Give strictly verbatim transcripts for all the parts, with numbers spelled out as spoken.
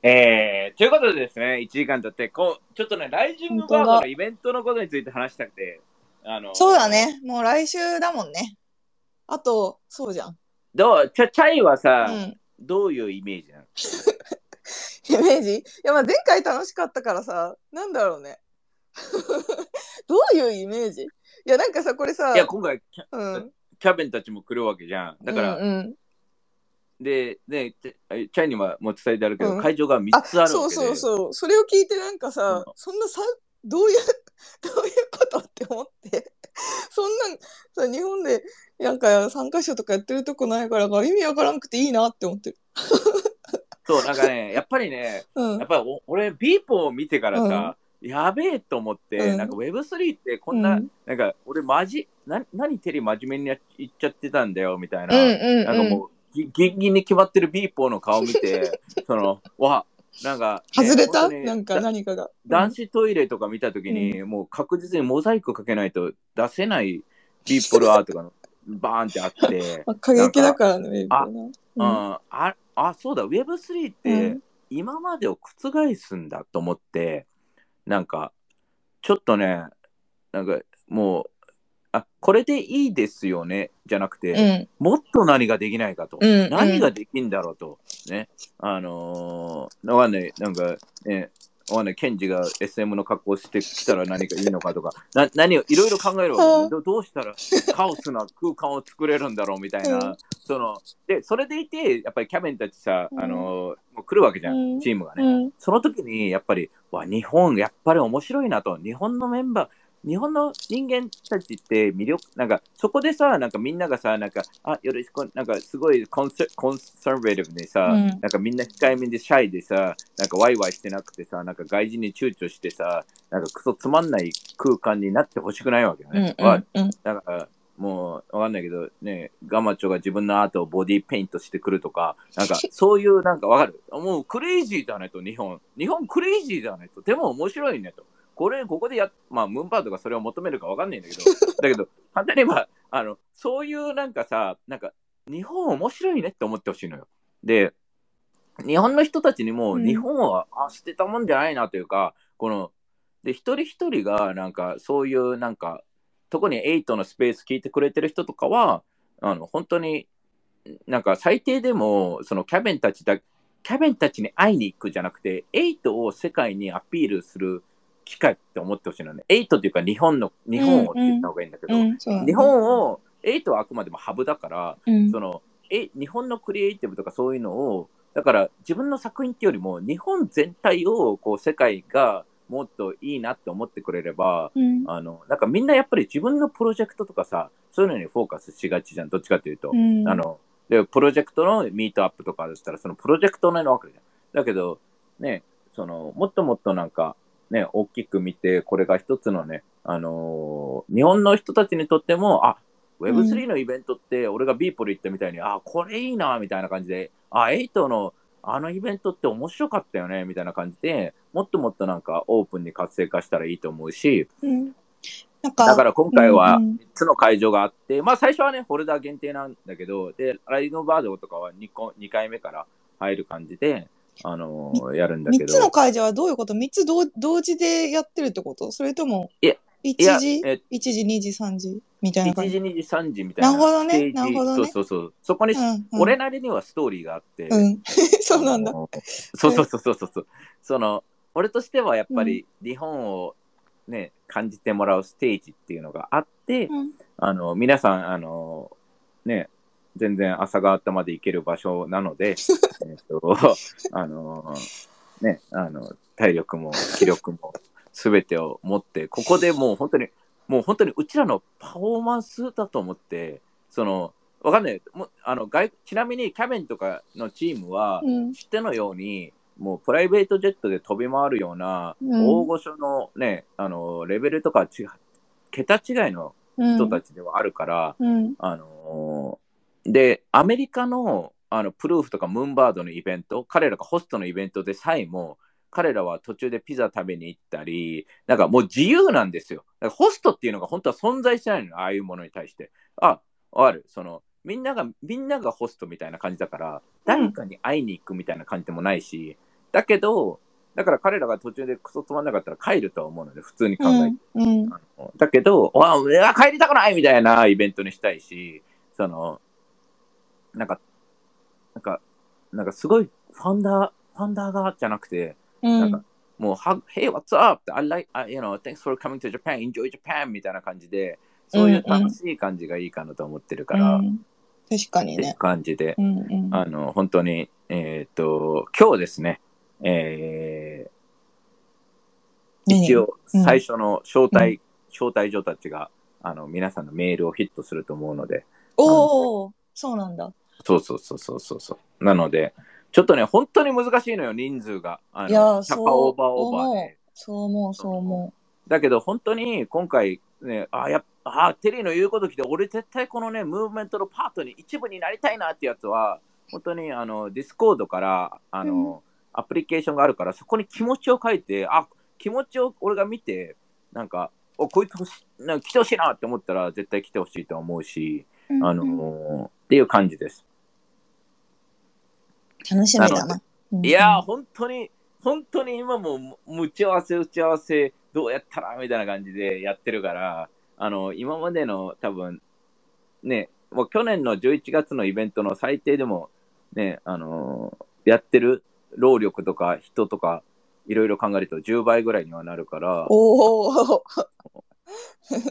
えー、ということでですね、いちじかん経ってこうちょっとね、ライジングバードのイベントのことについて話したくて、あのそうだね、もう来週だもんね。あと、そうじゃん、どうチャチャイはさ、うん、どういうイメージなの？イメージ、いや、まあ、前回楽しかったからさ、なんだろうねどういうイメージ、いや、なんかさ、これさ、いや、今回キャ、うん、キャベンたちも来るわけじゃん、だから、うんうん、で、ね、チャイにはもう伝えてあるけど、うん、会場がみっつあるわけで、そうそうそう、それを聞いてなんかさ、うん、そんなさ、どういうどういうことって思ってそんな日本でなんか参加者とかやってるとこないからか意味わからなくていいなって思ってるそう、なんかね、やっぱりね、うん、やっぱりお俺ビーポを見てからさ、うん、やべえと思って、うん、なんか ウェブスリー ってこんな、うん、なんか俺マジな何テレ真面目に言っちゃってたんだよみたいな、うんうんうん、なんかもうギンギンに決まってるビーポーの顔見てそのわなんかね、外れた、なんか何かが男子トイレとか見たときに、うん、もう確実にモザイクかけないと出せないビープルアートがバーンってあって過激だからね、あ、うん、ああ、そうだ ウェブスリー って今までを覆すんだと思って、うん、なんかちょっとね、なんかもうあこれでいいですよねじゃなくて、うん、もっと何ができないかと、うん、何ができんだろうと、うん、ね、あのー、わかんない、なんか、ね、わかんない、ケンジが エスエム の格好してきたら何かいいのかとか、な何をいろいろ考えるわけ、ど、どうしたらカオスな空間を作れるんだろうみたいな、うん、そのでそれでいてやっぱりキャベンたちさ、あのー、もう来るわけじゃん、チームがね、うん、その時にやっぱりわ日本やっぱり面白いなと、日本のメンバー、日本の人間たちって魅力、なんかそこでさ、なんかみんながさ、なんかあよろしく、なんかすごいコンセコンサーベティブでさ、うん、なんかみんな控えめでシャイでさ、なんかワイワイしてなくてさ、なんか外人に躊躇してさ、なんかクソつまんない空間になってほしくないわけよね、うんうんうん、だからもうわかんないけどね、ガマチョが自分のアートをボディペイントしてくるとか、なんかそういうなんかわかる、もうクレイジーだねと、日本日本クレイジーだねと、でも面白いねと。これここでや、まあムーンバードがそれを求めるかわかんないんだけど、だけど簡単に言えばあのそういうなんかさ、なんか日本面白いねって思ってほしいのよ。で、日本の人たちにも、うん、日本はあ捨てたもんじゃないなというか、こので一人一人がなんかそういうなんか、特にエイトのスペース聞いてくれてる人とかはあの本当になんか最低でもそのキャベンたちだ、キャベンたちに会いに行くじゃなくて、エイトを世界にアピールする機会って思ってほしいのね。はちっていうか日本の、日本をって言った方がいいんだけど、うんうんうん、日本を、はちはあくまでもハブだから、うん、その、え、日本のクリエイティブとかそういうのを、だから自分の作品っていうよりも日本全体をこう世界がもっといいなって思ってくれれば、うん、あの、なんかみんなやっぱり自分のプロジェクトとかさ、そういうのにフォーカスしがちじゃん。どっちかというと、うん、あの、で、プロジェクトのミートアップとかだったらそのプロジェクトのわけじゃん。だけど、ね、その、もっともっとなんか、ね、大きく見て、これが一つのね、あのー、日本の人たちにとっても、あ、ウェブスリー のイベントって、俺がビーポル行ったみたいに、うん、あ、これいいな、みたいな感じで、あ、はちのあのイベントって面白かったよね、みたいな感じで、もっともっとなんかオープンに活性化したらいいと思うし、うん、なんかだから今回はみっつの会場があって、うんうん、まあ最初はね、ホルダー限定なんだけど、で、ライジングバードとかは 2, 個にかいめから入る感じで、あのー、やるんだけど、みっつの会場はどういうこと？みっつ 同, 同時でやってるってこと？それともいちじ、いちじ、にじ、さんじみたいな感じ？いちじ、にじ、さんじみたいな。なるほどね、なるほどね。そうそうそう。そこに、うんうん、俺なりにはストーリーがあって。うん、そうなんだ。そうそうそうそうそう。その俺としてはやっぱり日本をね、感じてもらうステージっていうのがあって、うん、あの皆さんあのね。全然朝方まで行ける場所なので、えっと、あのー、ね、あの、体力も気力も全てを持って、ここでもう本当に、もう本当にうちらのパフォーマンスだと思って、その、わかんない、もあの外ちなみにキャベンとかのチームは、うん、知ってのように、もうプライベートジェットで飛び回るような、うん、大御所のね、あの、レベルとか違、桁違いの人たちではあるから、うんうん、あのー、でアメリカ の, あのプルーフとかムーンバードのイベント、彼らがホストのイベントでさえも彼らは途中でピザ食べに行ったり、なんかもう自由なんですよ。だからホストっていうのが本当は存在しないの、ああいうものに対して。あある、そのみんながみんながホストみたいな感じだから、誰かに会いに行くみたいな感じでもないし、だけど、だから彼らが途中でクソつまんなかったら帰るとは思うので、普通に考えて。うんうん、だけど、わあ、帰りたくないみたいなイベントにしたいし、その、なんか、なんか、なんかすごいファンダー、ファンダーがじゃなくて、うん、なんかもう、Hey, what's up? I like, I, you know, thanks for coming to Japan, enjoy Japan! みたいな感じで、そういう楽しい感じがいいかなと思ってるから、うんうん、確かにね。って感じで、うんうん、あの、本当に、えっと、今日ですね、えー、一応最初の招待、うん、招待状たちがあの皆さんのメールをヒットすると思うので、おお、そうなんだ。そうそうそうそうそうそう。なのでちょっとね本当に難しいのよ人数が、あのいやキャパオーバーオーバーで、そう思うそう思う。だけど本当に今回ね、あやっあテリーの言うこと聞いて俺絶対このねムーブメントのパートに一部になりたいなってやつは本当にあのディスコードからあの、うんアプリケーションがあるからそこに気持ちを書いて、あ気持ちを俺が見てなんかおこいつ欲しなんか来てほしいなって思ったら絶対来てほしいと思うし、うんうん、あのー、っていう感じです。楽しみだな、うんうん、いやー本当に本当に今もう打ち合わせ打ち合わせどうやったらみたいな感じでやってるから、あのー、今までの多分ねもう去年のじゅういちがつのイベントの最低でもねあのー、やってる労力とか人とかいろいろ考えるとじゅうばいぐらいにはなるからお、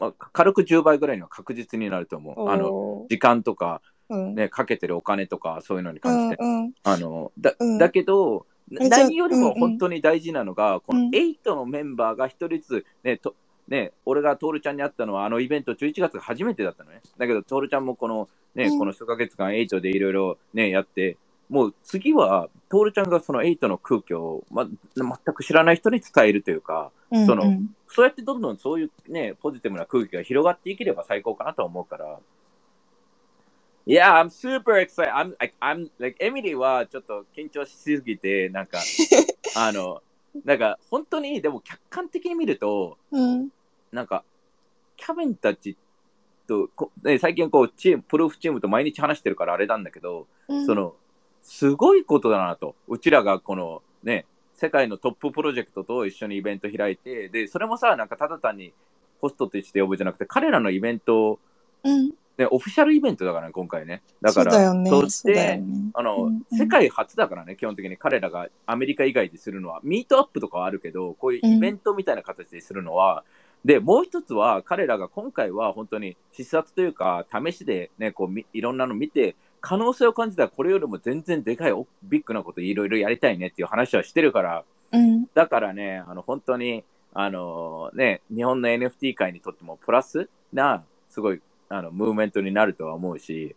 まあ、軽くじゅうばいぐらいには確実になると思う。あの時間とか、ねうん、かけてるお金とかそういうのに関して、うんうん、あの だ, だけど、うん、何よりも本当に大事なのが、うんうん、このはちのメンバーがひとりずつ、ねとね、俺がトールちゃんに会ったのはあのイベントじゅういちがつが初めてだったのね。だけどトールちゃんもこの、ねうん、この数ヶ月間はちでいろいろやってもう次はトールちゃんがそのはちの空気を、ま、全く知らない人に伝えるというか、うんうん、そのそうやってどんどんそういうねポジティブな空気が広がっていければ最高かなと思うから。いや、yeah, I'm super excited. I'm like I'm like エミリーはちょっと緊張しすぎてなんかあのなんか本当にでも客観的に見ると、うん、なんかキャビンたちとこ、ね、最近こうチームプルーフチームと毎日話してるからあれなんだけど、うん、そのすごいことだなと。うちらがこのね、世界のトッププロジェクトと一緒にイベント開いて、で、それもさ、なんかただ単にホストとして呼ぶじゃなくて、彼らのイベントを、うんね、オフィシャルイベントだからね、今回ね。だから、そうだよね、そして、そうだよね、あの、うんうん、世界初だからね、基本的に彼らがアメリカ以外でするのは、ミートアップとかはあるけど、こういうイベントみたいな形でするのは、うん、で、もう一つは、彼らが今回は本当に視察というか、試しでね、こう、いろんなの見て、可能性を感じたらこれよりも全然でかいビッグなこといろいろやりたいねっていう話はしてるから、うん、だからねあの本当にあのね日本の エヌエフティー 界にとってもプラスなすごいあのムーブメントになるとは思うし、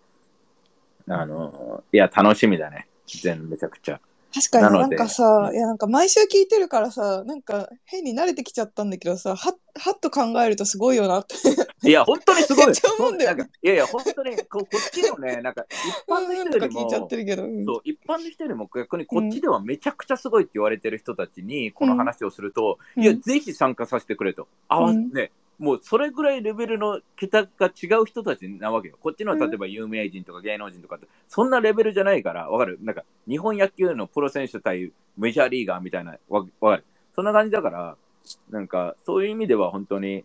あのいや楽しみだね全めちゃくちゃ。確かに な, なんかさ、うん、いやなんか毎週聞いてるからさなんか変に慣れてきちゃったんだけどさ は, はっと考えるとすごいよなっていや本当にすごい思うんだよ。なんかいやいや本当に こ, こっちのねなんか一般の人よりも、うん、そう一般の人よりも逆にこっちではめちゃくちゃすごいって言われてる人たちにこの話をすると、うん、いやぜひ参加させてくれと、うん、あわねもうそれぐらいレベルの桁が違う人たちなわけよ。こっちの例えば有名人とか芸能人とかってそんなレベルじゃないから、わかる？なんか日本野球のプロ選手対メジャーリーガーみたいな、わかる？そんな感じだから、なんかそういう意味では本当に、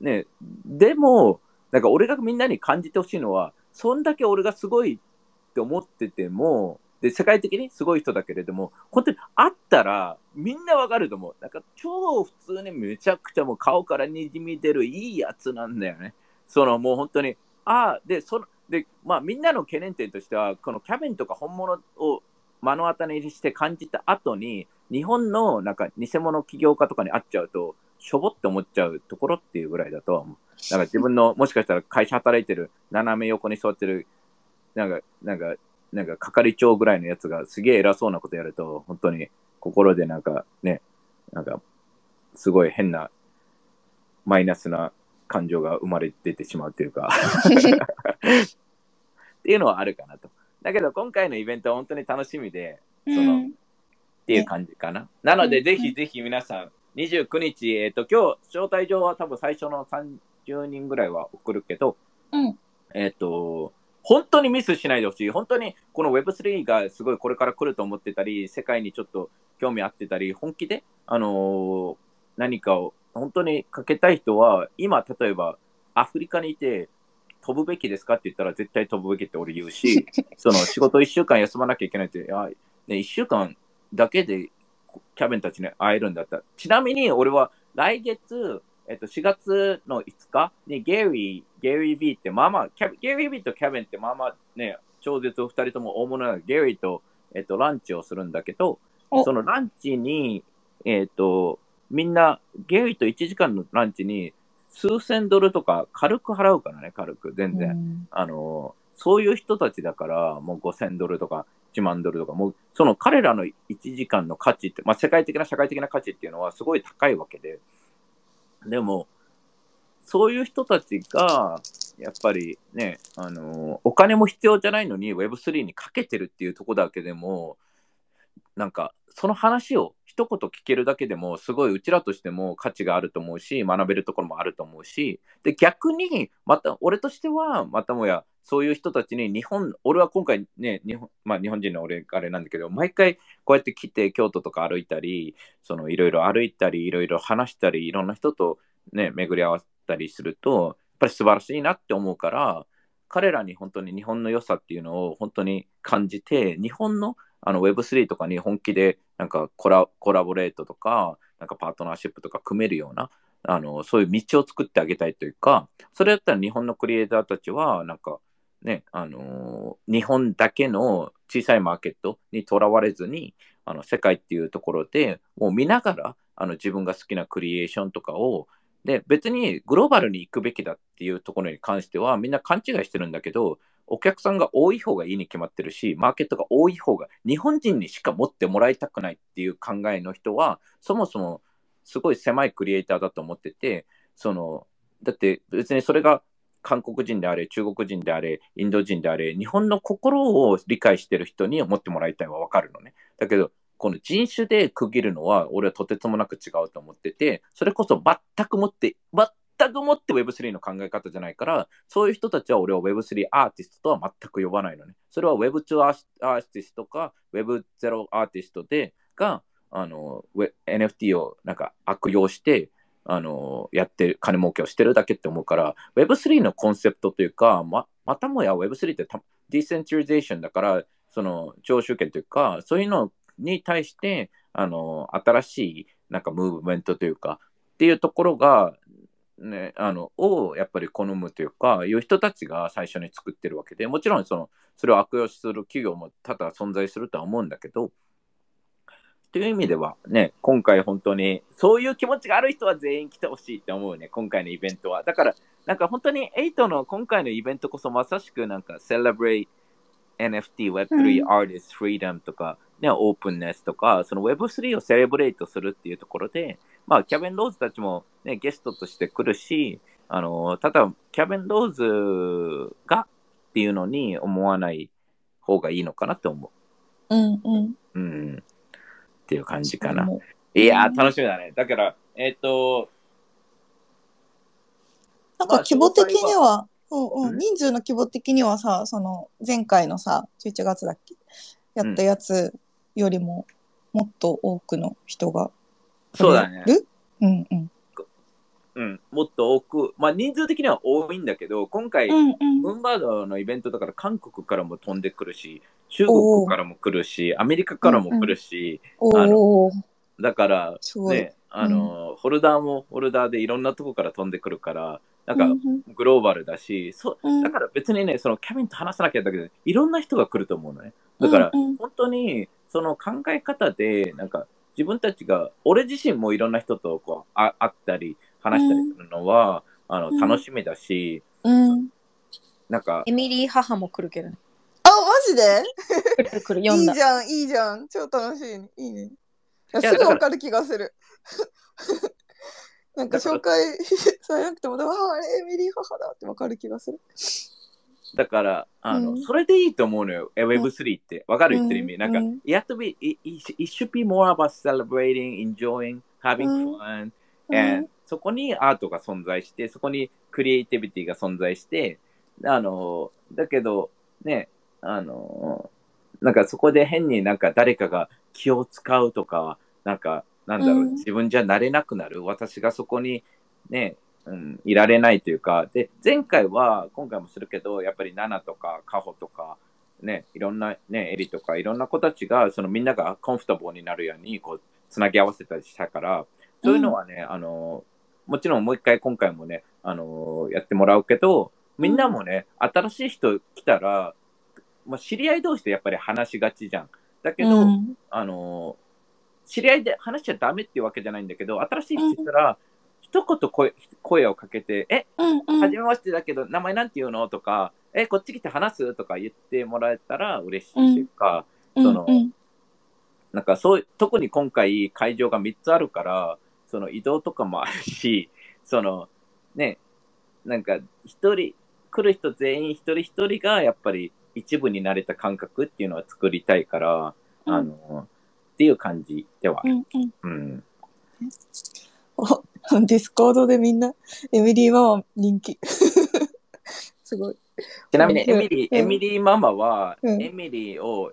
ね、でも、なんか俺がみんなに感じてほしいのは、そんだけ俺がすごいって思ってても、で世界的にすごい人だけれども本当に会ったらみんなわかると思う。なんか超普通にめちゃくちゃもう顔からにじみ出るいいやつなんだよね。そのもう本当にああでそのでまあみんなの懸念点としてはこのキャビンとか本物を目の当たりにして感じた後に日本のなんか偽物起業家とかに会っちゃうとしょぼって思っちゃうところっていうぐらいだとは思う。なんか自分のもしかしたら会社働いてる斜め横に座ってるなんかなんかなんか係長ぐらいのやつがすげえ偉そうなことやると本当に心でなんかねなんかすごい変なマイナスな感情が生まれ出てしまうというかっていうのはあるかなと。だけど今回のイベントは本当に楽しみでその、うん、っていう感じかな。なのでぜひぜひ皆さんにじゅうくにちえっと今日招待状は多分最初のさんじゅうにんぐらいは送るけど、うん、えっと本当にミスしないでほしい。本当にこの ウェブスリー がすごいこれから来ると思ってたり、世界にちょっと興味あってたり、本気で、あのー、何かを本当にかけたい人は、今、例えばアフリカにいて、飛ぶべきですかって言ったら絶対飛ぶべきって俺言うし、その仕事いっしゅうかん休まなきゃいけないって、いや、ね、いっしゅうかんだけでキャベンたちに会えるんだったら。ちなみに俺は来月、えっと、しがつのいつかにゲイリー、ゲイリー B ってまあまあ、キャゲイリー B とキャベンってまあまあね、超絶ふたりとも大物なので、ゲイリーと、えっと、ランチをするんだけど、そのランチに、えっと、みんな、ゲイリーといちじかんのランチに、数千ドルとか軽く払うからね、軽く、全然。うん、あの、そういう人たちだから、もうごせんドルとかいちまんドルとか、もう、その彼らのいちじかんの価値って、まあ世界的な社会的な価値っていうのはすごい高いわけで、でも、そういう人たちが、やっぱりね、あの、お金も必要じゃないのに ウェブスリー にかけてるっていうところだけでも、なんか、その話を一言聞けるだけでも、すごいうちらとしても価値があると思うし、学べるところもあると思うし、で、逆に、また、俺としては、またもや、そういう人たちに日本、俺は今回ね、日本、まあ日本人の俺、あれなんだけど、毎回こうやって来て、京都とか歩いたり、そのいろいろ歩いたり、いろいろ話したり、いろんな人とね、巡り合わせたりすると、やっぱり素晴らしいなって思うから、彼らに本当に日本の良さっていうのを本当に感じて、日本の、あの ウェブスリー とかに本気でなんかコラ、コラボレートとか、なんかパートナーシップとか組めるような、あの、そういう道を作ってあげたいというか、それだったら日本のクリエイターたちは、なんかね、あのー、日本だけの小さいマーケットにとらわれずに、あの、世界っていうところでもう見ながら、あの、自分が好きなクリエーションとかを、で、別にグローバルに行くべきだっていうところに関しては、みんな勘違いしてるんだけど、お客さんが多い方がいいに決まってるし、マーケットが多い方が日本人にしか持ってもらいたくないっていう考えの人は、そもそもすごい狭いクリエイターだと思ってて、その、だって別にそれが韓国人であれ、中国人であれ、インド人であれ、日本の心を理解してる人に持ってもらいたいはわかるのね。だけど、この人種で区切るのは俺はとてつもなく違うと思ってて、それこそ全くもって、全くもって ウェブスリー の考え方じゃないから、そういう人たちは俺は ウェブスリー アーティストとは全く呼ばないのね。それは ウェブツー アーティストか ウェブゼロ アーティストでがあの エヌエフティー をなんか悪用してあのやってる金儲けをしてるだけって思うから ウェブスリー のコンセプトというか ま, またもや ウェブスリー ってディセントリゼーションだからその常習権というかそういうのをに対してあの新しいなんかムーブメントというかっていうところが、ね、あのをやっぱり好むというかいう人たちが最初に作ってるわけでもちろん そのそれを悪用する企業も多々存在するとは思うんだけどという意味ではね今回本当にそういう気持ちがある人は全員来てほしいって思うね今回のイベントはだからなんか本当にエイトの今回のイベントこそまさしくなんかセレブレイエヌエフティー、ウェブスリー、Artist Freedom とか、ね、オープンネスとか、その ウェブスリー をセレブレートするっていうところで、まあ、キャベン・ローズたちも、ね、ゲストとして来るし、あの、ただ、キャベン・ローズがっていうのに思わない方がいいのかなって思う。うんうん。うん。っていう感じかな。いやー、楽しみだね。だから、えっと、なんか規模的には、うんうん、人数の規模的にはさ、その前回のさ、じゅういちがつだっけやったやつよりももっと多くの人がそうだね。うんうん。うん、もっと多く、まあ人数的には多いんだけど、今回、うんうん、ムンバードのイベントだから韓国からも飛んでくるし、中国からも来るし、アメリカからも来るし、うんうん、あのだからね、あの、うん、ホルダーもホルダーでいろんなとこから飛んでくるから、なんかグローバルだし、うん、そだから別にね、そのキャビンと話さなきゃだけで、いろんな人が来ると思うのね。だから本当にその考え方で、なんか自分たちが、俺自身もいろんな人とこうあ会ったり話したりするのは、うん、あの楽しみだし、うん、なんかエミリー母も来るけどね。あ、マジで？来る来る読んだ。いいじゃんいいじゃん、超楽しいね。いいね。いやすぐ分かる気がする。なんか紹介されなくても、あれ、エミリー母だってわかる気がする。だから、あの、うん、それでいいと思うのよ、ウェブスリー って。わかる言ってる意味。うん、なんか、うん、you have to be, it, it should be more about celebrating, enjoying, having fun.、うん、and、うん、そこにアートが存在して、そこにクリエイティビティが存在して、あのだけどね、あのなんかそこで変になんか誰かが気を使うとか、なんかなんだろう、うん、自分じゃなれなくなる、私がそこにね、うん、いられないというか。で前回は今回もするけど、やっぱりナナとかカホとかね、いろんなねエリとかいろんな子たちがそのみんながコンフォータブルになるようにこうつなぎ合わせたりしたから、そういうのはね、うん、あのもちろんもう一回今回もね、あのやってもらうけど、みんなもね、うん、新しい人来たら、まあ、知り合い同士でやっぱり話しがちじゃん。だけど、うん、あの知り合いで話しちゃダメっていうわけじゃないんだけど、新しい人来たら、うん、一言 声, 声をかけて、え、うんうん、初めましてだけど名前なんて言うのとか、え、こっち来て話すとか言ってもらえたら嬉しいというか、うん、その、うんうん、なんかそう、特に今回会場がみっつあるから、その移動とかもあるし、そのね、なんか一人、来る人全員一人一人がやっぱり一部になれた感覚っていうのは作りたいから、うん、あの、っていう感じではある。うんうんうん、おディスコードでみんな、エミリーママ人気。すごい。ちなみにエミリー、うん、エミリーママは、うん、エミリーを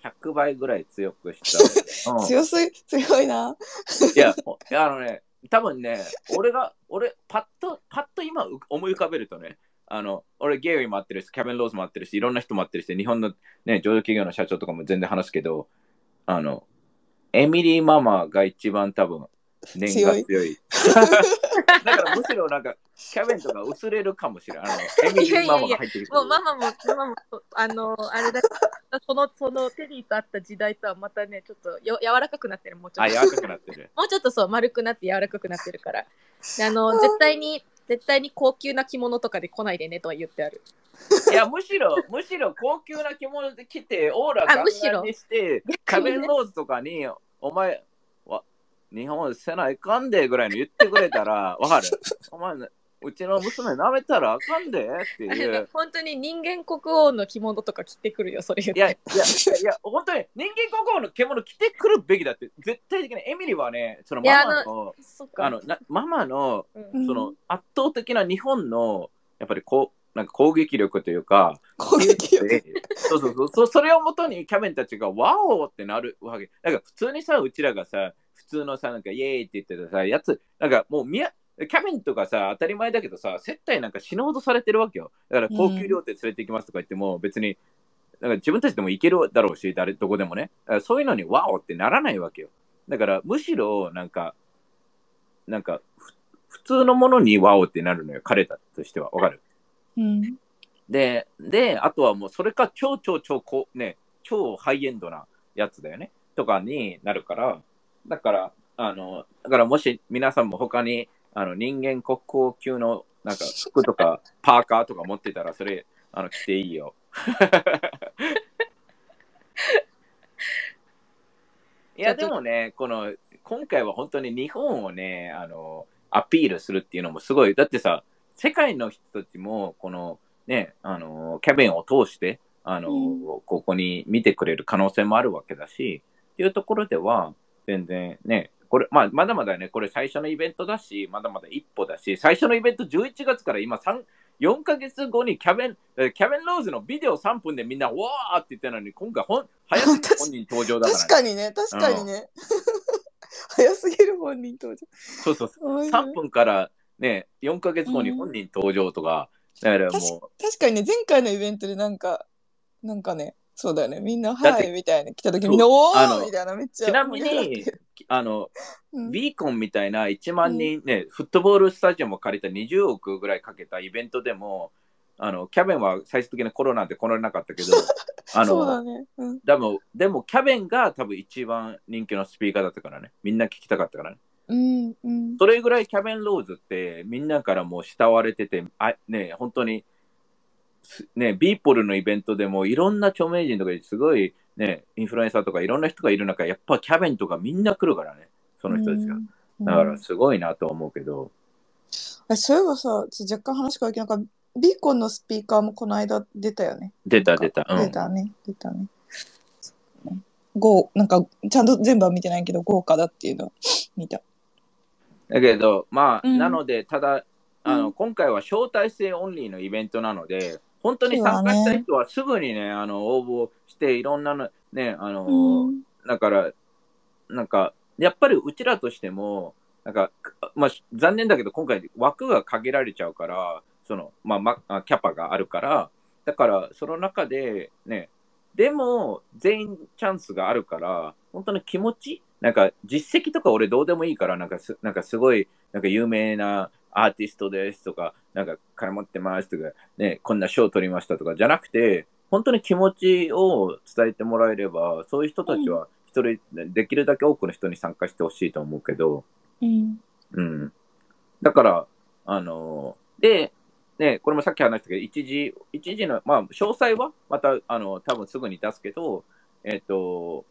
ひゃくばいぐらい強くした。うん、強すぎ、強いな。いや、あのね、多分ね、俺が、俺、パッと、パッと今思い浮かべるとね、あの俺ゲイリーも会ってるし、キャビン・ローズも会ってるし、いろんな人も会ってるし、日本の、ね、上場企業の社長とかも全然話すけど、あのエミリーママが一番多分年が強い。強いだからむしろなんかキャビンとか薄れるかもしれない。あのエミリーママが入ってる。いやいやいや、もうママもママもあのあれだそのそのテリーと会った時代とはまたね、ちょっとよ柔らかくなってる、もうちょっと。あ、柔らかくなってる。もうちょっとそう丸くなって柔らかくなってるから。あの絶対に。絶対に高級な着物とかで来ないでねとは言ってある。いや、むしろむしろ高級な着物で来てオーラガンガンにしてキャビン・ローズとかにお前わ日本せないかんでぐらいの言ってくれたらわかる。お前うちの娘舐めたらあかんでっていう。本当に人間国王の着物とか着てくるよ、それ言って。いやいやいや、本当に人間国王の着物着てくるべきだって絶対的に。エミリーはね、そのママのあのなママのその圧倒的な日本のやっぱりこうなんか攻撃力というか、攻撃力。そうそうそう、それをもとにキャビンたちがワオってなるわけ。なんか普通にさ、うちらがさ普通のさなんかイエーイって言ってたさやつ、なんかもう見やキャビンとかさ、当たり前だけどさ、接待なんか死ぬほどされてるわけよ。だから高級料亭連れて行きますとか言っても、うん、別になんか自分たちでも行けるだろうし、誰どこでもね、そういうのにワオってならないわけよ。だからむしろなんかなんか普通のものにワオってなるのよ、彼らとしては。わかる、うん、でであとはもうそれか超超超こね超ハイエンドなやつだよねとかになるから、だからあのだからもし皆さんも他にあの人間国宝級のなんか服とかパーカーとか持ってたら、それあの着ていいよ。いやでもね、この今回は本当に日本をねあのアピールするっていうのもすごい。だってさ、世界の人たちもこのねあのキャビンを通してあの、うん、ここに見てくれる可能性もあるわけだしっていうところでは全然ね、これまあ、まだまだね、これ最初のイベントだし、まだまだ一歩だし、最初のイベントじゅういちがつから今よんかげつごにキャビン、キャビン・ローズのビデオさんぷんでみんな、わーって言ってたのに、今回本、早すぎる本人登場だから、ね。確かにね、確かにね。早すぎる本人登場。そうそうそう。さんぷんからね、よんかげつごに本人登場とか、うん、だからもう。確かにね、前回のイベントでなんか、なんかね、そうだよね、みんなはいみたいな来た時みんなおーみたいなめっちゃ。ちなみにあのビーコンみたいないちまんにんね、うん、フットボールスタジアムを借りたにじゅうおくぐらいかけたイベントでも、あのキャビンは最終的にコロナで来られなかったけど、あのそうだね、うん、でもでもキャビンが多分一番人気のスピーカーだったからね、みんな聞きたかったからね。うんうん、それぐらいキャビン・ローズってみんなからもう慕われてて、あね本当に。ね、ビーポルのイベントでもいろんな著名人とかすごい、ね、インフルエンサーとかいろんな人がいる中、やっぱキャビンとかみんな来るからね、その人たちが。だからすごいなと思うけど、あそういえばさ、若干話変わるけど、なんかビーコンのスピーカーもこの間出たよね。出た出た、うん、出たね出たね。豪なんかちゃんと全部は見てないけど豪華だっていうの見た。だけどまあ、うん、なのでただあの、うん、今回は招待制オンリーのイベントなので、本当に参加した人はすぐにね、あの応募していろんなのね、あの、うん、だからなんかやっぱりうちらとしてもなんか、まあ、残念だけど今回枠が限られちゃうから、そのまあまキャパがあるから、だからその中でね、でも全員チャンスがあるから、本当に気持ち、なんか実績とか俺どうでもいいから、なんかすなんかすごいなんか有名なアーティストですとか、なんか金持ってますとか、ね、こんな賞取りましたとかじゃなくて、本当に気持ちを伝えてもらえれば、そういう人たちは一人、うん、できるだけ多くの人に参加してほしいと思うけど、うん、うん。だから、あの、で、ね、これもさっき話したけど、一時、一時の、まあ、詳細はまた、あの、多分すぐに出すけど、えっと、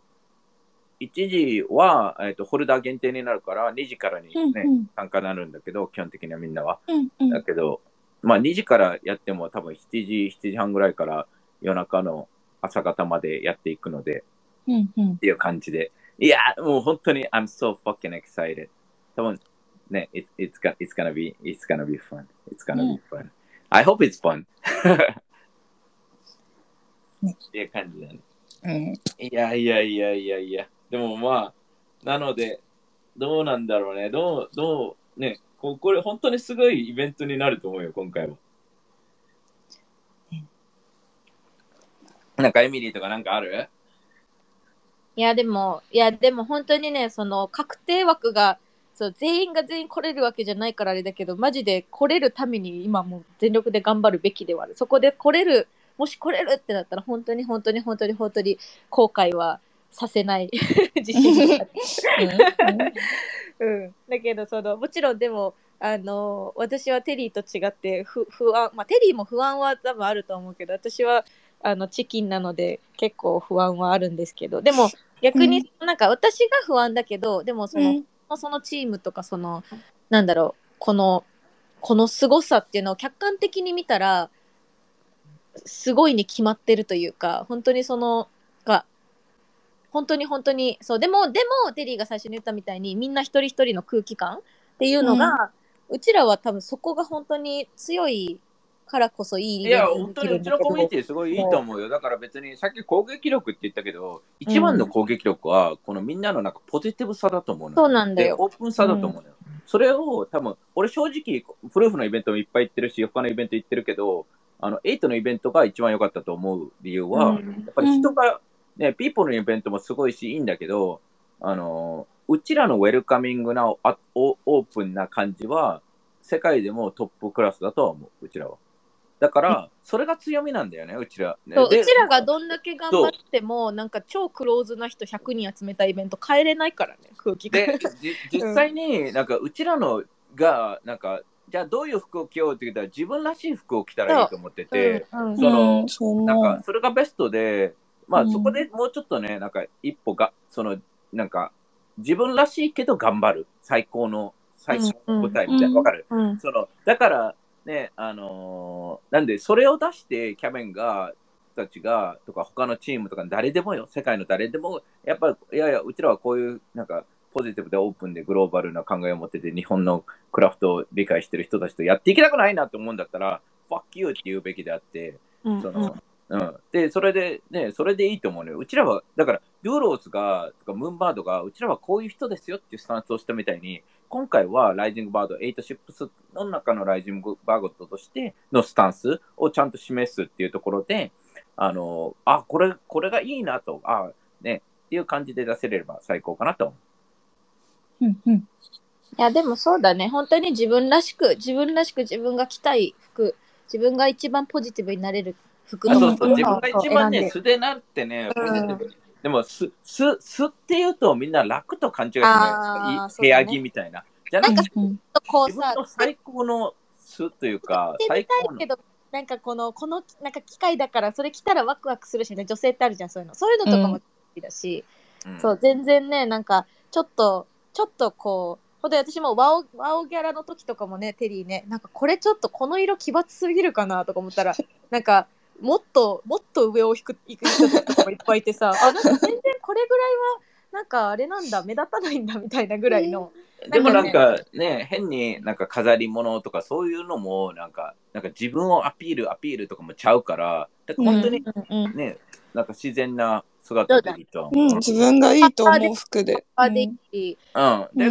一時は、えっと、ホルダー限定になるから、にじからに、ね、うんうん、参加になるんだけど、基本的にはみんなは。うんうん、だけど、まあ、にじからやっても多分しちじ、しちじはんぐらいから夜中の朝方までやっていくので、うんうん、っていう感じで。いや、もう本当に、I'm so fucking excited. 多分ね、it, it's, gonna, it's gonna be, it's gonna be fun. It's gonna be fun.、うん、I hope it's fun. 、ね、っていう感じだね。うん、いやいやいやいやいや。でもまあ、なので、どうなんだろうね。どう、どう、ね、これ本当にすごいイベントになると思うよ、今回は。なんかエミリーとかなんかある？いや、でも、いや、でも本当にね、その確定枠が、そう、全員が全員来れるわけじゃないからあれだけど、マジで来れるために今もう全力で頑張るべきではある。そこで来れる、もし来れるってなったら、本当に本当に本当に本当に後悔はさせない自信がある。うん、だけどそのもちろんでもあの私はテリーと違って不安、まあ、テリーも不安は多分あると思うけど、私はあのチキンなので結構不安はあるんですけど、でも逆になんか私が不安だけど、うん、でもその、うん、そのチームとかそのなんだろう、このこの凄さっていうのを客観的に見たらすごいに決まってるというか、本当にそのが本当に本当にそう、でもでもテリーが最初に言ったみたいにみんな一人一人の空気感っていうのが、うん、うちらは多分そこが本当に強いからこそいい。いや本当にうちのコミュニティすごいいいと思うよ。だから別にさっき攻撃力って言ったけど、うん、一番の攻撃力はこのみんなのなんかポジティブさだと思うの。そうなんだよ。オープンさだと思うのよ、うん。それを多分俺正直プルーフのイベントもいっぱい行ってるし、他のイベント行ってるけど、あのエイトのイベントが一番良かったと思う理由は、うん、やっぱり人が、うんね、ピーポーのイベントもすごいし、いいんだけど、あの、うちらのウェルカミングな、あ、オープンな感じは、世界でもトップクラスだとは思う、うちらは。だから、それが強みなんだよね、うちら。ね、そう、うちらがどんだけ頑張っても、なんか超クローズな人ひゃくにん集めたイベント変えれないからね、空気が。で、実際になんか、うちらのが、なんか、じゃあどういう服を着ようって言ったら、自分らしい服を着たらいいと思ってて、その、なんか、それがベストで、まあそこでもうちょっとね、なんか一歩が、その、なんか自分らしいけど頑張る。最高の、最高の舞台みたいな、わかる？その、だからね、あのー、なんでそれを出してキャメンが、たちが、とか他のチームとか誰でもよ、世界の誰でも、やっぱり、いやいや、うちらはこういう、なんかポジティブでオープンでグローバルな考えを持ってて、日本のクラフトを理解してる人たちとやっていきたくないなと思うんだったら、fuck you って言うべきであって、その、うんうんうん、でそれでね、それでいいと思うね。うちらはだからルーローズがとかムーンバードがうちらはこういう人ですよっていうスタンスをしたみたいに、今回はライジングバードはちろくの中のライジングバードとしてのスタンスをちゃんと示すっていうところで、あのあこれこれがいいなとあねっていう感じで出せれば最高かなと思う。うんうん。いやでもそうだね。本当に自分らしく自分らしく自分が着たい服、自分が一番ポジティブになれる。服のそうそう自分が一番ね素でなってね、うん、でも素素素って言うとみんな楽と勘違いする部屋着みたいな、ね、じゃなくてこうさ最高の素というか最高のなんかこのこのなんか機会だからそれ着たらワクワクするしね、女性ってあるじゃんそういうのそういうのとかも好きだし、うん、そう全然ねなんかちょっとちょっとこう本当に私もワオ、ワオギャラの時とかもねテリーねなんかこれちょっとこの色奇抜すぎるかなとか思ったらなんかもっともっと上を引く行く人とかもいっぱいいてさあなんか全然これぐらいはなんかあれなんだ目立たないんだみたいなぐらいの、でもなんかね、変になんか飾り物とかそういうのもなんか、なんか自分をアピールアピールとかもちゃうから、だから本当にね、うんうん、なんか自然な姿でいいと思う。うん、自分がいいと思う服で。うん、で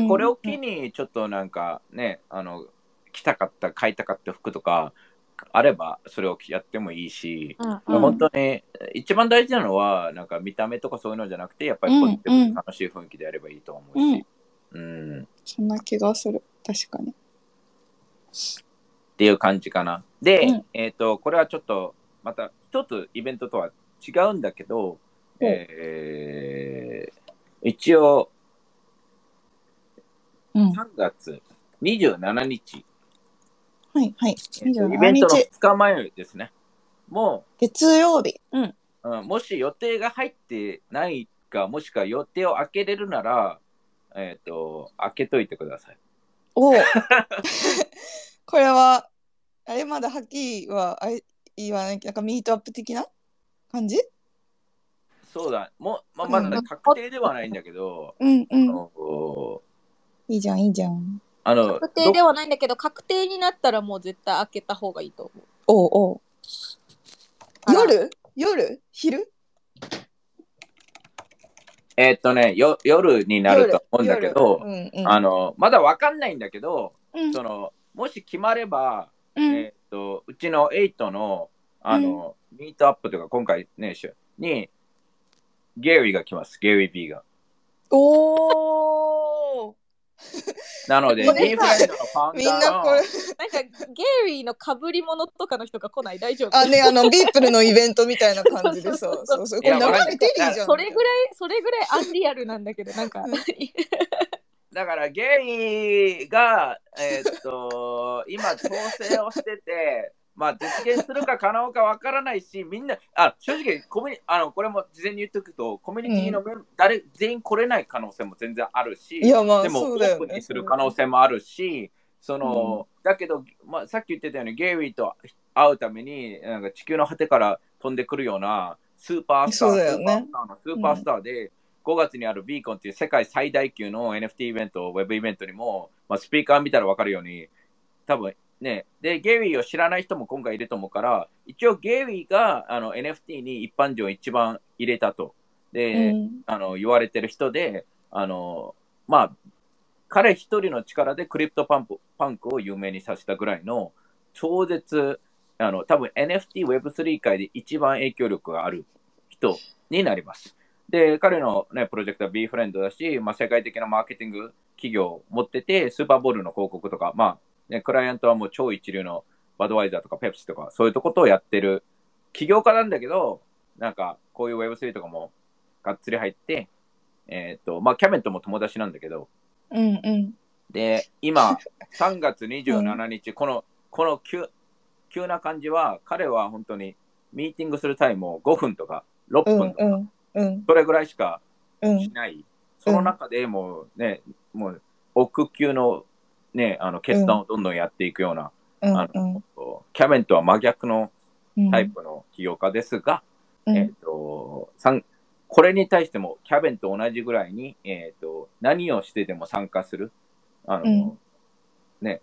これを機にちょっとなんかね、あの着たかった買いたかった服とかあればそれをやってもいいし、うんうん、本当に一番大事なのはなんか見た目とかそういうのじゃなくて、やっぱりポジティブ楽しい雰囲気でやればいいと思うし。うんうんうん、そんな気がする。確かにっていう感じかな。で、うん、えっとこれはちょっとまた一つイベントとは違うんだけど、うん、えー、一応さんがつにじゅうしちにち、うん、はいはい、えー、イベントのふつかまえですね。もう月曜日、うんうん、もし予定が入ってないか、もしくは予定を空けれるならえっと、開けといてください。おこれはあれ、まだはっきりは言わないけど、なんかミートアップ的な感じ？そうだ、もう、まあ、まだ確定ではないんだけど、うんうん、あのいいじゃんいいじゃん、あの確定ではないんだけど、確定になったらもう絶対開けた方がいいと思う。おうおう、夜夜昼えーっとね、よ夜になると思うんだけど、うんうん、あのまだ分かんないんだけど、うん、そのもし決まれば、うん、えーっとうちのエイトのあの、うん、ミートアップというか今回ねにゲリーが来ます。ゲリー B が。おーなのでリーフレンドのパウンダーのみんなこれなんかゲリーのかぶり物とかの人が来ない？大丈夫？あね、あのビープルのイベントみたいな感じでさ、そうそう、これ生でテリーじゃん。それぐらいそれぐらいアンリアルなんだけどなんかだからゲリーがえー、っと今調整をしてて、まあ実現するか可能かわからないし、みんなあ正直コミュニあのこれも事前に言っとくと、コミュニティのメン、うん、誰全員来れない可能性も全然あるし、いや、まあ、でもオープンにする可能性もあるし、その、うん、だけど、まあ、さっき言ってたようにゲイウィーと会うためになんか地球の果てから飛んでくるようなスーパースター、ね、スーパースターのスーパースターで、うん、ごがつにあるビーコンっていう世界最大級の エヌエフティー イベント、ウェブイベントにも、まあ、スピーカー見たら分かるように多分ね、でゲイウィーを知らない人も今回いると思うから、一応ゲイウィーがあの エヌエフティー に一般人を一番入れたとで、うん、あの言われてる人で、あの、まあ、彼一人の力でクリプトパンプパンクを有名にさせたぐらいの超絶あの多分 エヌエフティーウェブスリー 界で一番影響力がある人になります。で彼の、ね、プロジェクトは B フレンドだし、まあ、世界的なマーケティング企業を持ってて、スーパーボールの広告とか、まあね、クライアントはもう超一流のバドワイザーとかペプシとかそういうとことをやってる起業家なんだけど、なんかこういう ウェブスリー とかもがっつり入って、えっと、まあキャメンとも友達なんだけど、うんうん、で、今さんがつにじゅうしちにち、うん、この、この急、急な感じは彼は本当にミーティングするタイムをごふんとかろっぷんとか、うんうん、それぐらいしかしない。うん、その中でもうね、もう奥級のね、あの決断をどんどんやっていくような、うん、あのキャメンとは真逆のタイプの起業家ですが、うん、えーと、これに対してもキャメンと同じぐらいに、えーと、何をしてでも参加する、あの、うん、ね、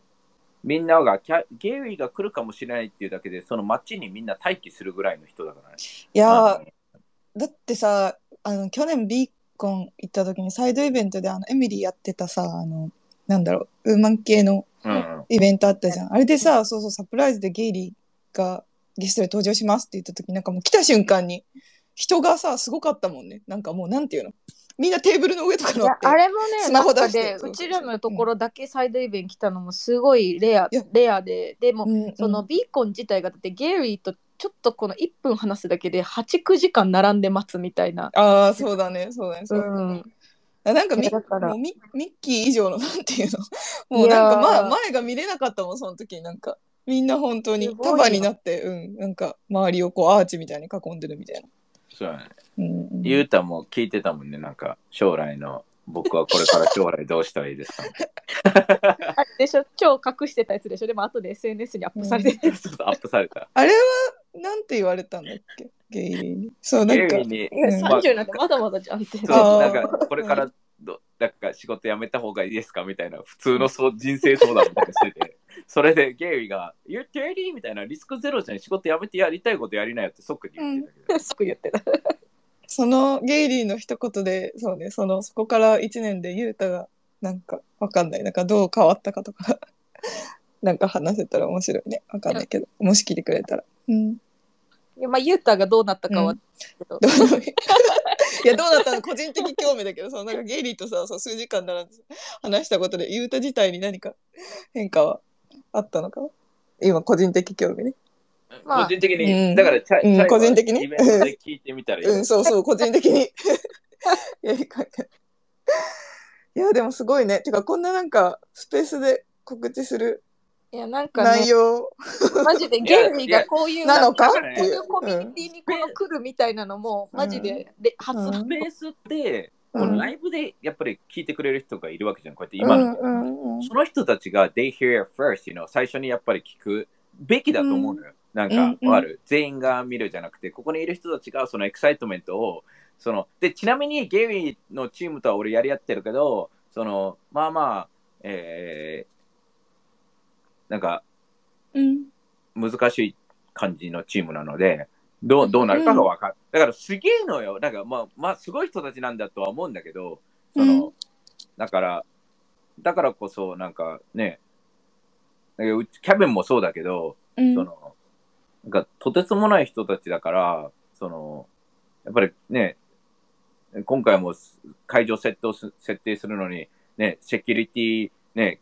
みんながキャゲイウィが来るかもしれないっていうだけで、その街にみんな待機するぐらいの人だからね。いやー、だってさ、あの去年ビーコン行った時にサイドイベントであのエミリーやってたさ、あのなんだろう、ウーマン系のイベントあったじゃん、うん、あれでさ、そうそう、サプライズでゲイリーがゲストで登場しますって言った時、なんかもう来た瞬間に人がさすごかったもんね。なんかもうなんていうの、みんなテーブルの上とか乗って、あれもね、スマホ出してで、うちらのところだけサイドイベント来たのもすごいレア、うん、レアで、でも、うんうん、そのビーコン自体がだってゲイリーとちょっとこのいっぷん話すだけではち、きゅうじかん並んで待つみたいな。ああ、そうだね、そうだね、そうだね、うん、なんか ミ, もう ミ, ミッキー以上のなんていうの、もうなんか、ま、前が見れなかったもん、その時になんかみんな本当に束になって、うん、なんか周りをこうアーチみたいに囲んでるみたいな。そうだね、うんうん、ゆうたも聞いてたもんね、なんか将来の僕はこれから将来どうしたらいいですかあれでしょ、超隠してたやつでしょ。でも後で エスエヌエス にアップされて、うん、ちょっとアップされたあれはなんて言われたんだっけ、ゲイリーに。そう、なんかゲイリーに、うん、さんじゅうなんてまだまだじゃんって。そう、なんかこれからどなんか仕事辞めた方がいいですかみたいな普通のそう人生相談とかしててそれでゲイリーが「You're スリーゼロ」みたいな、リスクゼロじゃん、仕事辞めてやりたいことやりなよって即に言ってたけど、うん、即言ってたそのゲイリーの一言で、そうね、そのそこからいちねんでユータがなんかわかんない、なんかどう変わったかとかなんか話せたら面白いね、わかんないけど、もし聞いてくれたら、うんいやまあ、ユータがどうなったかは、うん、いやどうなったの個人的興味だけど、そのなんかゲイリーとさ、そう数時間並んで話したことでユータ自体に何か変化はあったのか、今個人的興味ね、まあ、個人的に、うん、だからチャイ、うん、個人的にイベントで聞いてみたらいい、うん、そうそう個人的にいやいやでもすごいね、てかこんななんかスペースで告知する、いやなんかね、内容マジでゲイリーがこういうなのかっていうコミュニティにこの来るみたいなのも、うん、マジで、うん、で初スペースって、うん、このライブでやっぱり聞いてくれる人がいるわけじゃん、こうやって今の、うんうん、その人たちが they hear first you know 最初にやっぱり聞くべきだと思うのよ、うん、なんか、うん、ある全員が見るじゃなくて、ここにいる人たちがそのエクサイトメントをそので、ちなみにゲイリーのチームとは俺やり合ってるけど、そのまあまあえーなんか、うん、難しい感じのチームなので、どう、どうなるかが分かる、うん、だからすげえのよ、なんかまあまあすごい人たちなんだとは思うんだけど、その、うん、だからだからこそなんかね、なんかキャビンもそうだけど、うん、そのなんかとてつもない人たちだから、そのやっぱりね、今回も会場設定を設定するのにね、セキュリティね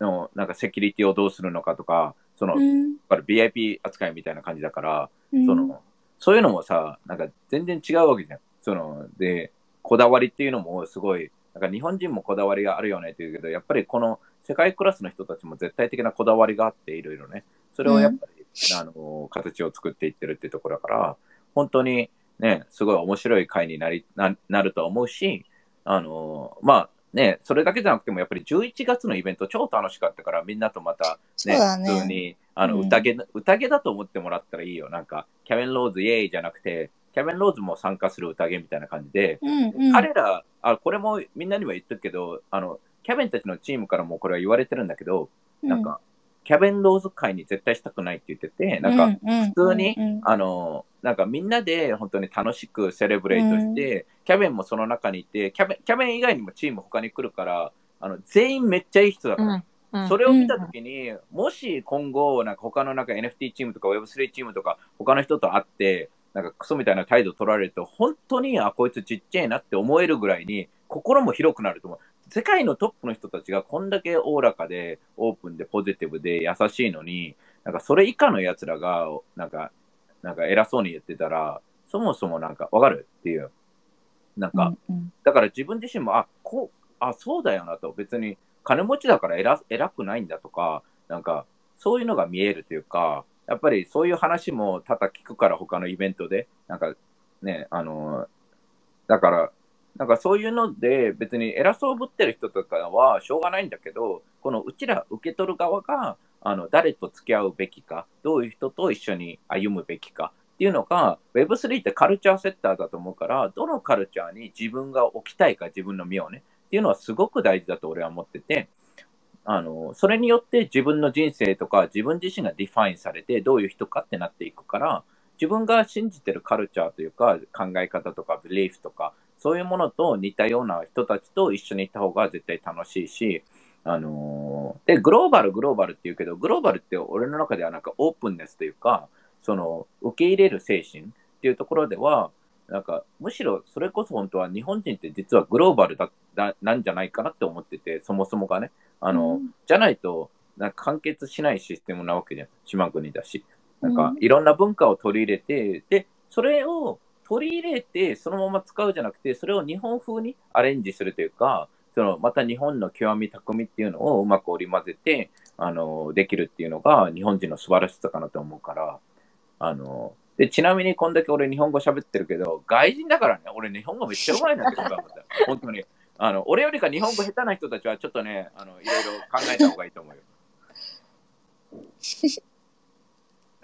のなんかセキュリティをどうするのかとか、その、うん、ブイアイピー 扱いみたいな感じだから、うん、そのそういうのもさ、なんか全然違うわけじゃん。そのでこだわりっていうのもすごい、なんか日本人もこだわりがあるよねっていうけど、やっぱりこの世界クラスの人たちも絶対的なこだわりがあって、いろいろね、それをやっぱり、うん、あの形を作っていってるっていうところだから、本当にねすごい面白い会になり な, なると思うし、あのまあね、それだけじゃなくてもやっぱりじゅういちがつのイベント超楽しかったから、みんなとまた、ねね、普通にあの宴、うん、宴だと思ってもらったらいいよ。なんかキャメン・ローズイエーイじゃなくて、キャメン・ローズも参加する宴みたいな感じで、うんうん、彼らあこれもみんなには言ってるけど、あのキャメンたちのチームからもこれは言われてるんだけど、うん、なんかキャメン・ローズ会に絶対したくないって言ってて、なんか普通に、うんうんうん、あのなんかみんなで本当に楽しくセレブレートして、うん、キャベンもその中にいて、キャベン、キャベン以外にもチーム他に来るから、あの全員めっちゃいい人だから、うんうん、それを見たときに、うん、もし今後なんか他のなんか エヌエフティー チームとか ウェブスリー チームとか他の人と会ってなんかクソみたいな態度取られると、本当にあこいつちっちゃいなって思えるぐらいに心も広くなると思う。世界のトップの人たちがこんだけおおらかでオープンでポジティブで優しいのに、なんかそれ以下のやつらがなんかなんか偉そうに言ってたら、そもそもなんかわかるっていう。なんか、うんうん、だから自分自身も、あ、こう、あ、そうだよなと、別に金持ちだから偉、偉くないんだとか、なんかそういうのが見えるというか、やっぱりそういう話も多々聞くから、他のイベントで、なんかね、あの、だから、なんかそういうので別に偉そうぶってる人とかはしょうがないんだけど、このうちら受け取る側が、あの誰と付き合うべきか、どういう人と一緒に歩むべきかっていうのが ウェブスリー ってカルチャーセッターだと思うから、どのカルチャーに自分が置きたいか、自分の身をねっていうのはすごく大事だと俺は思ってて、あのそれによって自分の人生とか自分自身がディファインされて、どういう人かってなっていくから、自分が信じてるカルチャーというか考え方とかビリーフとかそういうものと似たような人たちと一緒にいた方が絶対楽しいし、あのー、でグローバルグローバルって言うけど、グローバルって俺の中ではなんかオープンネスというか、その受け入れる精神っていうところでは、なんかむしろそれこそ本当は日本人って実はグローバルだだなんじゃないかなって思ってて、そもそもがね、あの、うん、じゃないとなんか完結しないシステムなわけじゃん、島国だし、なんかいろんな文化を取り入れて、でそれを取り入れてそのまま使うじゃなくて、それを日本風にアレンジするというか、そのまた日本の極み匠っていうのをうまく織り交ぜて、あのできるっていうのが日本人の素晴らしさかなと思うから、あのでちなみにこんだけ俺日本語喋ってるけど、外人だからね、俺日本語めっちゃうまいなってことだもんだ本当にあの俺よりか日本語下手な人たちはちょっとね、あのいろいろ考えた方がいいと思うよ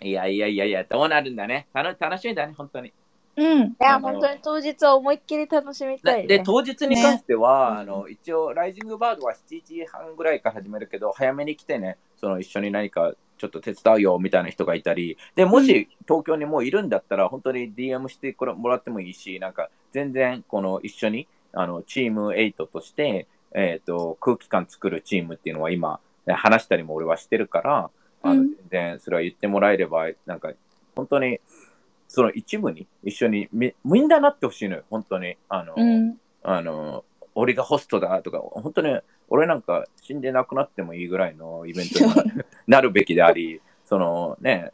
いやいやいやいや、どうなるんだね、楽しみだね本当にうん、いや本当に当日は思いっきり楽しみたい、ね、で, で当日に関しては、ね、あの一応ライジングバードはしちじはんぐらいから始めるけど、早めに来てね、その一緒に何かちょっと手伝うよみたいな人がいたりで、もし東京にもういるんだったら本当に ディーエム してもらってもいいし、なんか全然この一緒にあのチームエイトとして、えー、と空気感作るチームっていうのは今話したりも俺はしてるから、あの全然それは言ってもらえれば、なんか本当にその一部に一緒に み, みんななってほしいのよ、本当に。あの、うん、あの俺がホストだとか、本当に俺なんか死んでなくなってもいいぐらいのイベントになるべきであり、そのね、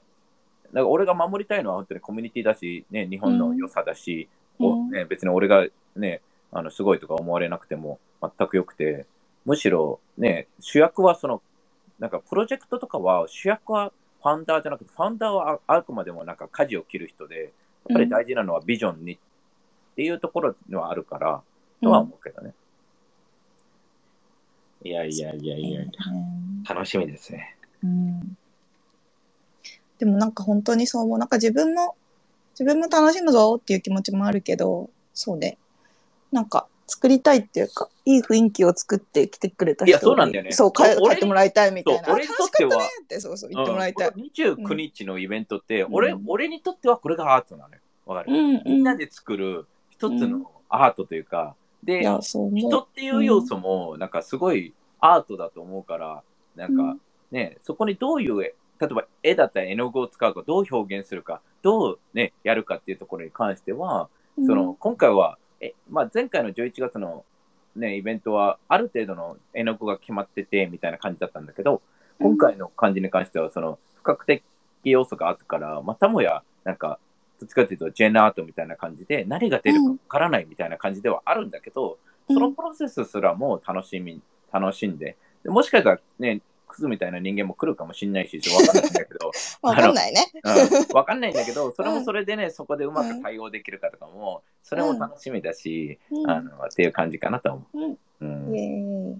なんか俺が守りたいのは本当にコミュニティだし、ね、日本の良さだし、うんね、別に俺がね、あのすごいとか思われなくても全くよくて、むしろね、主役はその、なんかプロジェクトとかは主役はファウンダーじゃなくて、ファウンダーはあくまでもなんか舵を切る人で、やっぱり大事なのはビジョンにっていうところにはあるから、うん、とは思うけどね。いやいやいやいや、うん、楽しみですね、うん。でもなんか本当にそう思う。なんか自分も、自分も楽しむぞっていう気持ちもあるけど、そうで、なんか作りたいっていうか、いい雰囲気を作ってきてくれた人に、いやそうなんだよね、そう帰ってもらいたいみたいな、楽しかったねってそうそう言ってもらいたい、うん、にじゅうくにちのイベントって、うん、俺, 俺にとってはこれがアートなのよ、わかる、うんうん、みんなで作る一つのアートというか、うん、で人っていう要素もなんかすごいアートだと思うから、うん、なんかね、そこにどういう、例えば絵だったら絵の具を使うか、どう表現するか、どう、ね、やるかっていうところに関しては、うん、その今回はえまあ、前回のじゅういちがつの、ね、イベントはある程度の絵の具が決まっててみたいな感じだったんだけど、今回の感じに関してはその不確定要素があったから、またもやなんかどっちかというとジェンアートみたいな感じで、何が出るかわからないみたいな感じではあるんだけど、そのプロセスすらも楽しみ楽しん で, でもしかしたらね、クズみたいな人間も来るかもしれないし、分かんないんだけど分かんないね、うん、分かんないんだけど、それもそれでね、うん、そこでうまく対応できるかとかも、それも楽しみだし、うん、あのっていう感じかなと思う、うんうん、イエー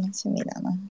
イ、楽しみだな。